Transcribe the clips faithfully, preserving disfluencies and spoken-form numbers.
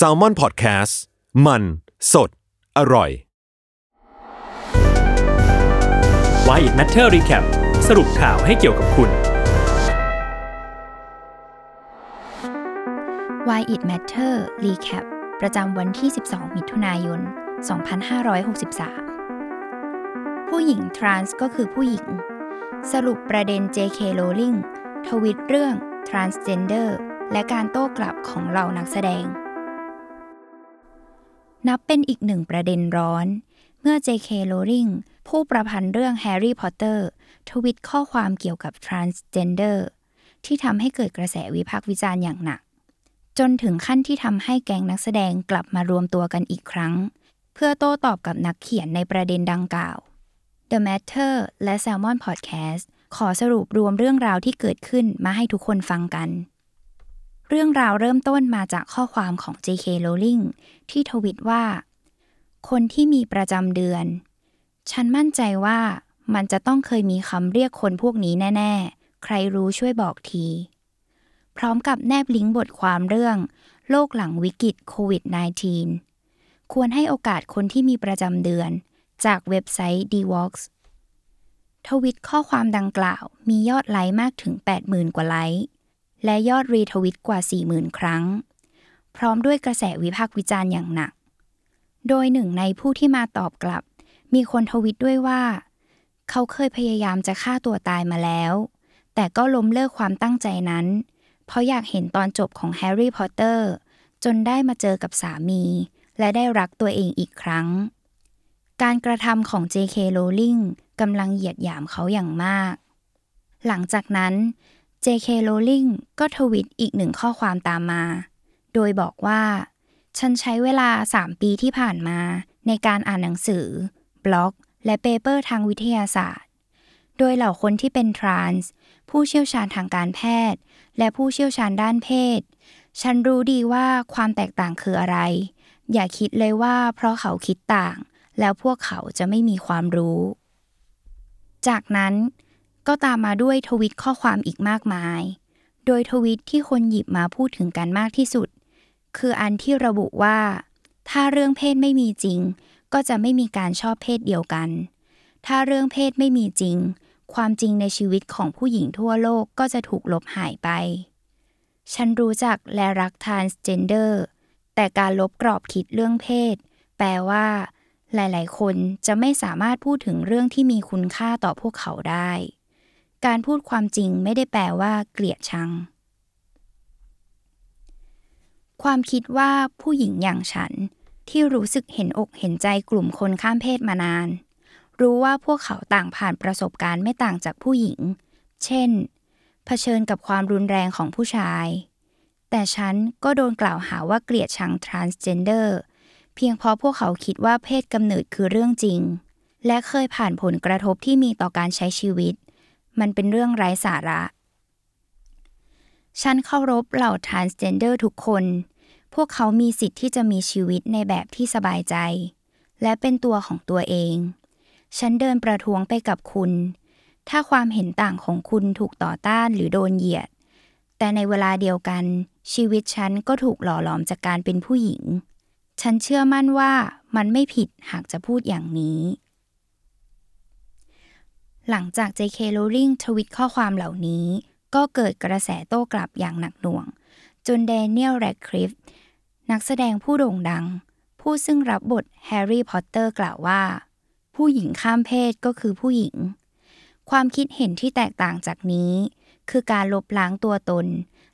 Salmon Podcast มันสดอร่อย Why It Matters Recap สรุปข่าวให้เกี่ยวกับคุณ Why It Matters Recap ประจำวันที่สิบสองมิถุนายนสองพันห้าร้อยหกสิบสามผู้หญิงทรานส์ก็คือผู้หญิงสรุปประเด็น เจ เค Rowling ทวีตเรื่อง Transgender และการโต้กลับของเหล่านักแสดงนับเป็นอีกหนึ่งประเด็นร้อนเมื่อ เจ เค Rowling ผู้ประพันธ์เรื่อง Harry Potter ทวีตข้อความเกี่ยวกับ Transgender ที่ทำให้เกิดกระแสวิพากษ์วิจารณ์อย่างหนักจนถึงขั้นที่ทำให้แก๊งนักแสดงกลับมารวมตัวกันอีกครั้งเพื่อโต้ตอบกับนักเขียนในประเด็นดังกล่าวThe Matter และ Salmon Podcast ขอสรุปรวมเรื่องราวที่เกิดขึ้นมาให้ทุกคนฟังกันเรื่องราวเริ่มต้นมาจากข้อความของ เจ เค Rowling ที่ทวีตว่าคนที่มีประจำเดือนฉันมั่นใจว่ามันจะต้องเคยมีคำเรียกคนพวกนี้แน่ๆใครรู้ช่วยบอกทีพร้อมกับแนบลิงก์บทความเรื่องโลกหลังวิกฤตโควิด สิบเก้า ควรให้โอกาสคนที่มีประจำเดือนจากเว็บไซต์ ดี วอล์กส์ ทวิตข้อความดังกล่าวมียอดไลค์มากถึง แปดหมื่น กว่าไลค์และยอดรีทวิตกว่า สี่หมื่น ครั้งพร้อมด้วยกระแสวิพากษ์วิจารณ์อย่างหนักโดยหนึ่งในผู้ที่มาตอบกลับมีคนทวิตด้วยว่าเขาเคยพยายามจะฆ่าตัวตายมาแล้วแต่ก็ล้มเลิกความตั้งใจนั้นเพราะอยากเห็นตอนจบของ Harry Potter จนได้มาเจอกับสามีและได้รักตัวเองอีกครั้งการกระทำของ เจ เค Rowling กำลังเหยียดหยามเขาอย่างมากหลังจากนั้น เจ เค Rowling ก็ทวีตอีกหนึ่งข้อความตามมาโดยบอกว่าฉันใช้เวลาสามปีที่ผ่านมาในการอ่านหนังสือบล็อกและเปเปอร์ทางวิทยาศาสตร์โดยเหล่าคนที่เป็นทรานส์ผู้เชี่ยวชาญทางการแพทย์และผู้เชี่ยวชาญด้านเพศฉันรู้ดีว่าความแตกต่างคืออะไรอย่าคิดเลยว่าเพราะเขาคิดต่างแล้วพวกเขาจะไม่มีความรู้จากนั้นก็ตามมาด้วยทวีตข้อความอีกมากมายโดยทวีตที่คนหยิบมาพูดถึงกันมากที่สุดคืออันที่ระบุว่าถ้าเรื่องเพศไม่มีจริงก็จะไม่มีการชอบเพศเดียวกันถ้าเรื่องเพศไม่มีจริงความจริงในชีวิตของผู้หญิงทั่วโลกก็จะถูกลบหายไปฉันรู้จักและรัก Transgender แต่การลบกรอบคิดเรื่องเพศแปลว่าหลายๆคนจะไม่สามารถพูดถึงเรื่องที่มีคุณค่าต่อพวกเขาได้การพูดความจริงไม่ได้แปลว่าเกลียดชังความคิดว่าผู้หญิงอย่างฉันที่รู้สึกเห็นอกเห็นใจกลุ่มคนข้ามเพศมานานรู้ว่าพวกเขาต่างผ่านประสบการณ์ไม่ต่างจากผู้หญิงเช่นเผชิญกับความรุนแรงของผู้ชายแต่ฉันก็โดนกล่าวหาว่าเกลียดชัง Transgenderเพียงเพราะพวกเขาคิดว่าเพศกำเนิดคือเรื่องจริงและเคยผ่านผลกระทบที่มีต่อการใช้ชีวิตมันเป็นเรื่องไร้สาระฉันเคารพเหล่า Transgender ทุกคนพวกเขามีสิทธิ์ที่จะมีชีวิตในแบบที่สบายใจและเป็นตัวของตัวเองฉันเดินประท้วงไปกับคุณถ้าความเห็นต่างของคุณถูกต่อต้านหรือโดนเหยียดแต่ในเวลาเดียวกันชีวิตฉันก็ถูกหล่อหลอมจากการเป็นผู้หญิงฉันเชื่อมั่นว่ามันไม่ผิดหากจะพูดอย่างนี้หลังจาก เจ เค Rowling ทวีตข้อความเหล่านี้ก็เกิดกระแสโต้กลับอย่างหนักหน่วงจน Daniel Radcliffe นักแสดงผู้โด่งดังผู้ซึ่งรับบท Harry Potter กล่าวว่าผู้หญิงข้ามเพศก็คือผู้หญิงความคิดเห็นที่แตกต่างจากนี้คือการลบล้างตัวตน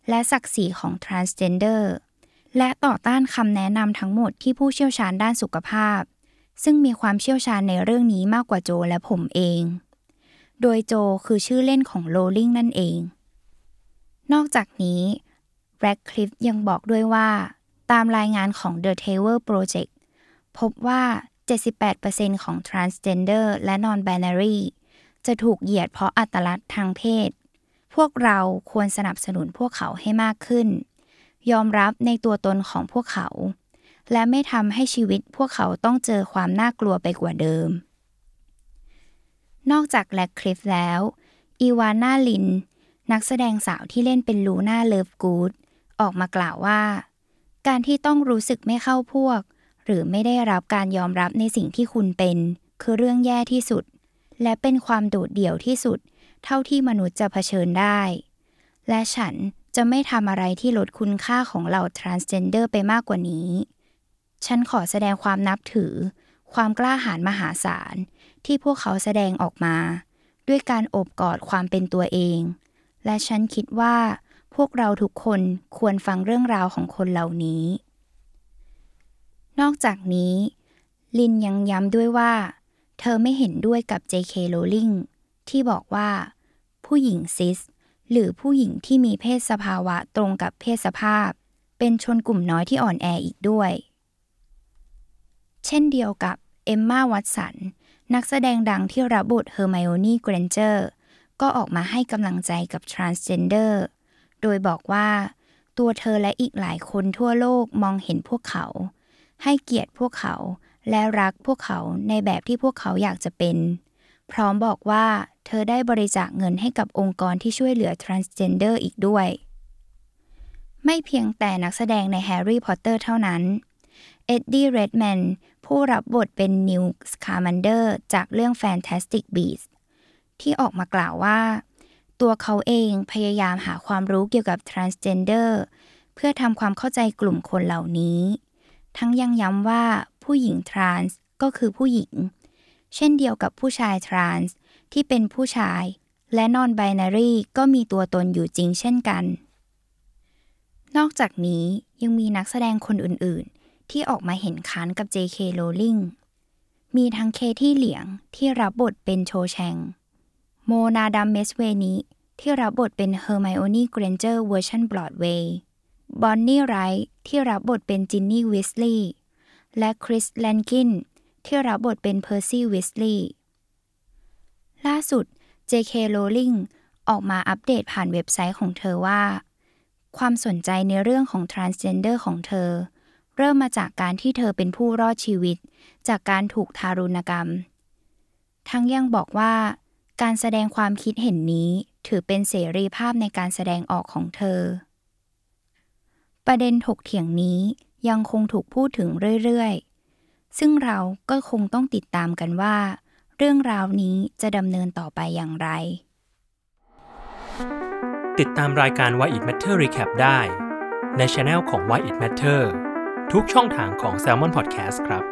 และศักดิ์ศรีของ Transgenderและต่อต้านคำแนะนำทั้งหมดที่ผู้เชี่ยวชาญด้านสุขภาพซึ่งมีความเชี่ยวชาญในเรื่องนี้มากกว่าโจและผมเองโดยโจคือชื่อเล่นของโรลลิงนั่นเองนอกจากนี้แร็ดคลิฟยังบอกด้วยว่าตามรายงานของ The Trevor Project พบว่า เจ็ดสิบแปดเปอร์เซ็นต์ ของ Transgender และ Non-Binary จะถูกเหยียดเพราะอัตลักษณ์ทางเพศพวกเราควรสนับสนุนพวกเขาให้มากขึ้นยอมรับในตัวตนของพวกเขาและไม่ทำให้ชีวิตพวกเขาต้องเจอความน่ากลัวไปกว่าเดิมนอกจากแร็ดคลิฟแล้วอีวาน่าลินนักแสดงสาวที่เล่นเป็นลูน่าเลิฟกู๊ดออกมากล่าวว่า การที่ต้องรู้สึกไม่เข้าพวกหรือไม่ได้รับการยอมรับในสิ่งที่คุณเป็นคือเรื่องแย่ที่สุดและเป็นความโดดเดี่ยวที่สุดเท่าที่มนุษย์จะเผชิญได้และฉันจะไม่ทำอะไรที่ลดคุณค่าของเราทรานสเจนเดอร์ไปมากกว่านี้ฉันขอแสดงความนับถือความกล้าหาญมหาศาลที่พวกเขาแสดงออกมาด้วยการโอบกอดความเป็นตัวเองและฉันคิดว่าพวกเราทุกคนควรฟังเรื่องราวของคนเหล่านี้นอกจากนี้ลินยังย้ำด้วยว่าเธอไม่เห็นด้วยกับ เจ เค Rowling ที่บอกว่าผู้หญิงซิสหรือผู้หญิงที่มีเพศสภาวะตรงกับเพศสภาพเป็นชนกลุ่มน้อยที่อ่อนแออีกด้วยเช่นเดียวกับเอมม่าวัตสันนักแสดงดังที่รับบท Hermione Granger ก็ออกมาให้กำลังใจกับ Transgender โดยบอกว่าตัวเธอและอีกหลายคนทั่วโลกมองเห็นพวกเขาให้เกียรติพวกเขาและรักพวกเขาในแบบที่พวกเขาอยากจะเป็นพร้อมบอกว่าเธอได้บริจาคเงินให้กับองค์กรที่ช่วยเหลือ Transgender อีกด้วยไม่เพียงแต่นักแสดงใน Harry Potter เท่านั้นEddie Redmayne ผู้รับบทเป็น Newt Scamander จากเรื่อง Fantastic Beasts ที่ออกมากล่าวว่าตัวเขาเองพยายามหาความรู้เกี่ยวกับ Transgender เพื่อทำความเข้าใจกลุ่มคนเหล่านี้ทั้งยังย้ำว่าผู้หญิง Trans ก็คือผู้หญิงเช่นเดียวกับผู้ชาย Trans ที่เป็นผู้ชายและ Non-binary ก็มีตัวตนอยู่จริงเช่นกันนอกจากนี้ยังมีนักแสดงคนอื่นๆที่ออกมาเห็นค้านกับ เจ เค Rowling มีทั้งเคที่เหลียงที่รับบทเป็นโชแชงโมนาดัมเมสเวนิที่รับบทเป็น Hermione Granger เวอร์ชัน Broadway บอนนี่ไรท์ที่รับบทเป็น Ginny Weasley และคริสแลนกินที่รับบทเป็น Percy Weasley ล่าสุด เจ เค Rowling ออกมาอัปเดตผ่านเว็บไซต์ของเธอว่าความสนใจในเรื่องของ Transgender ของเธอเริ่มมาจากการที่เธอเป็นผู้รอดชีวิตจากการถูกทารุณกรรมทั้งยังบอกว่าการแสดงความคิดเห็นนี้ถือเป็นเสรีภาพในการแสดงออกของเธอประเด็นถกเถียงนี้ยังคงถูกพูดถึงเรื่อยๆซึ่งเราก็คงต้องติดตามกันว่าเรื่องราวนี้จะดำเนินต่อไปอย่างไรติดตามรายการ Why It Matters Recap ได้ใน channel ของ Why It Mattersทุกช่องทางของ Salmon Podcast ครับ